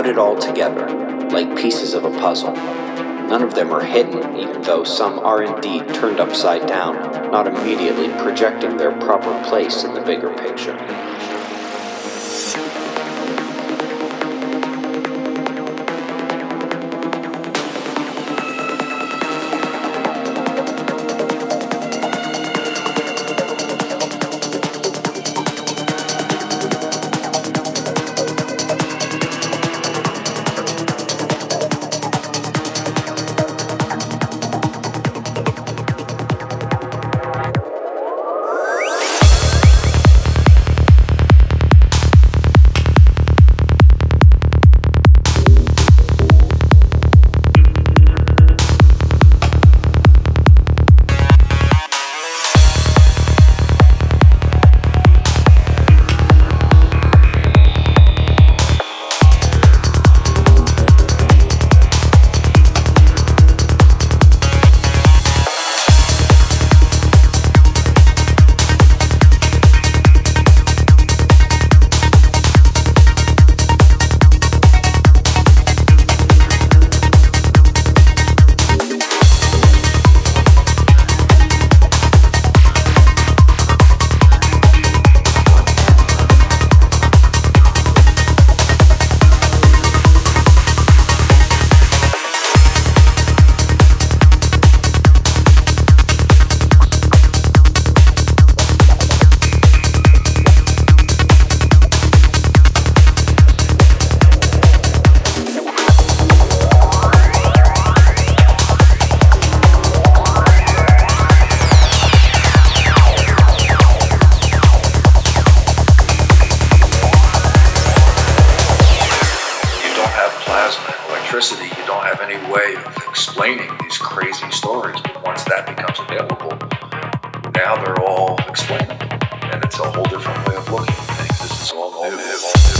put it all together, like pieces of a puzzle. None of them are hidden, even though some are indeed turned upside down, not immediately projecting their proper place in the bigger picture. You don't have any way of explaining these crazy stories, but once that becomes available, now they're all explainable, and it's a whole different way of looking at things. This is all new.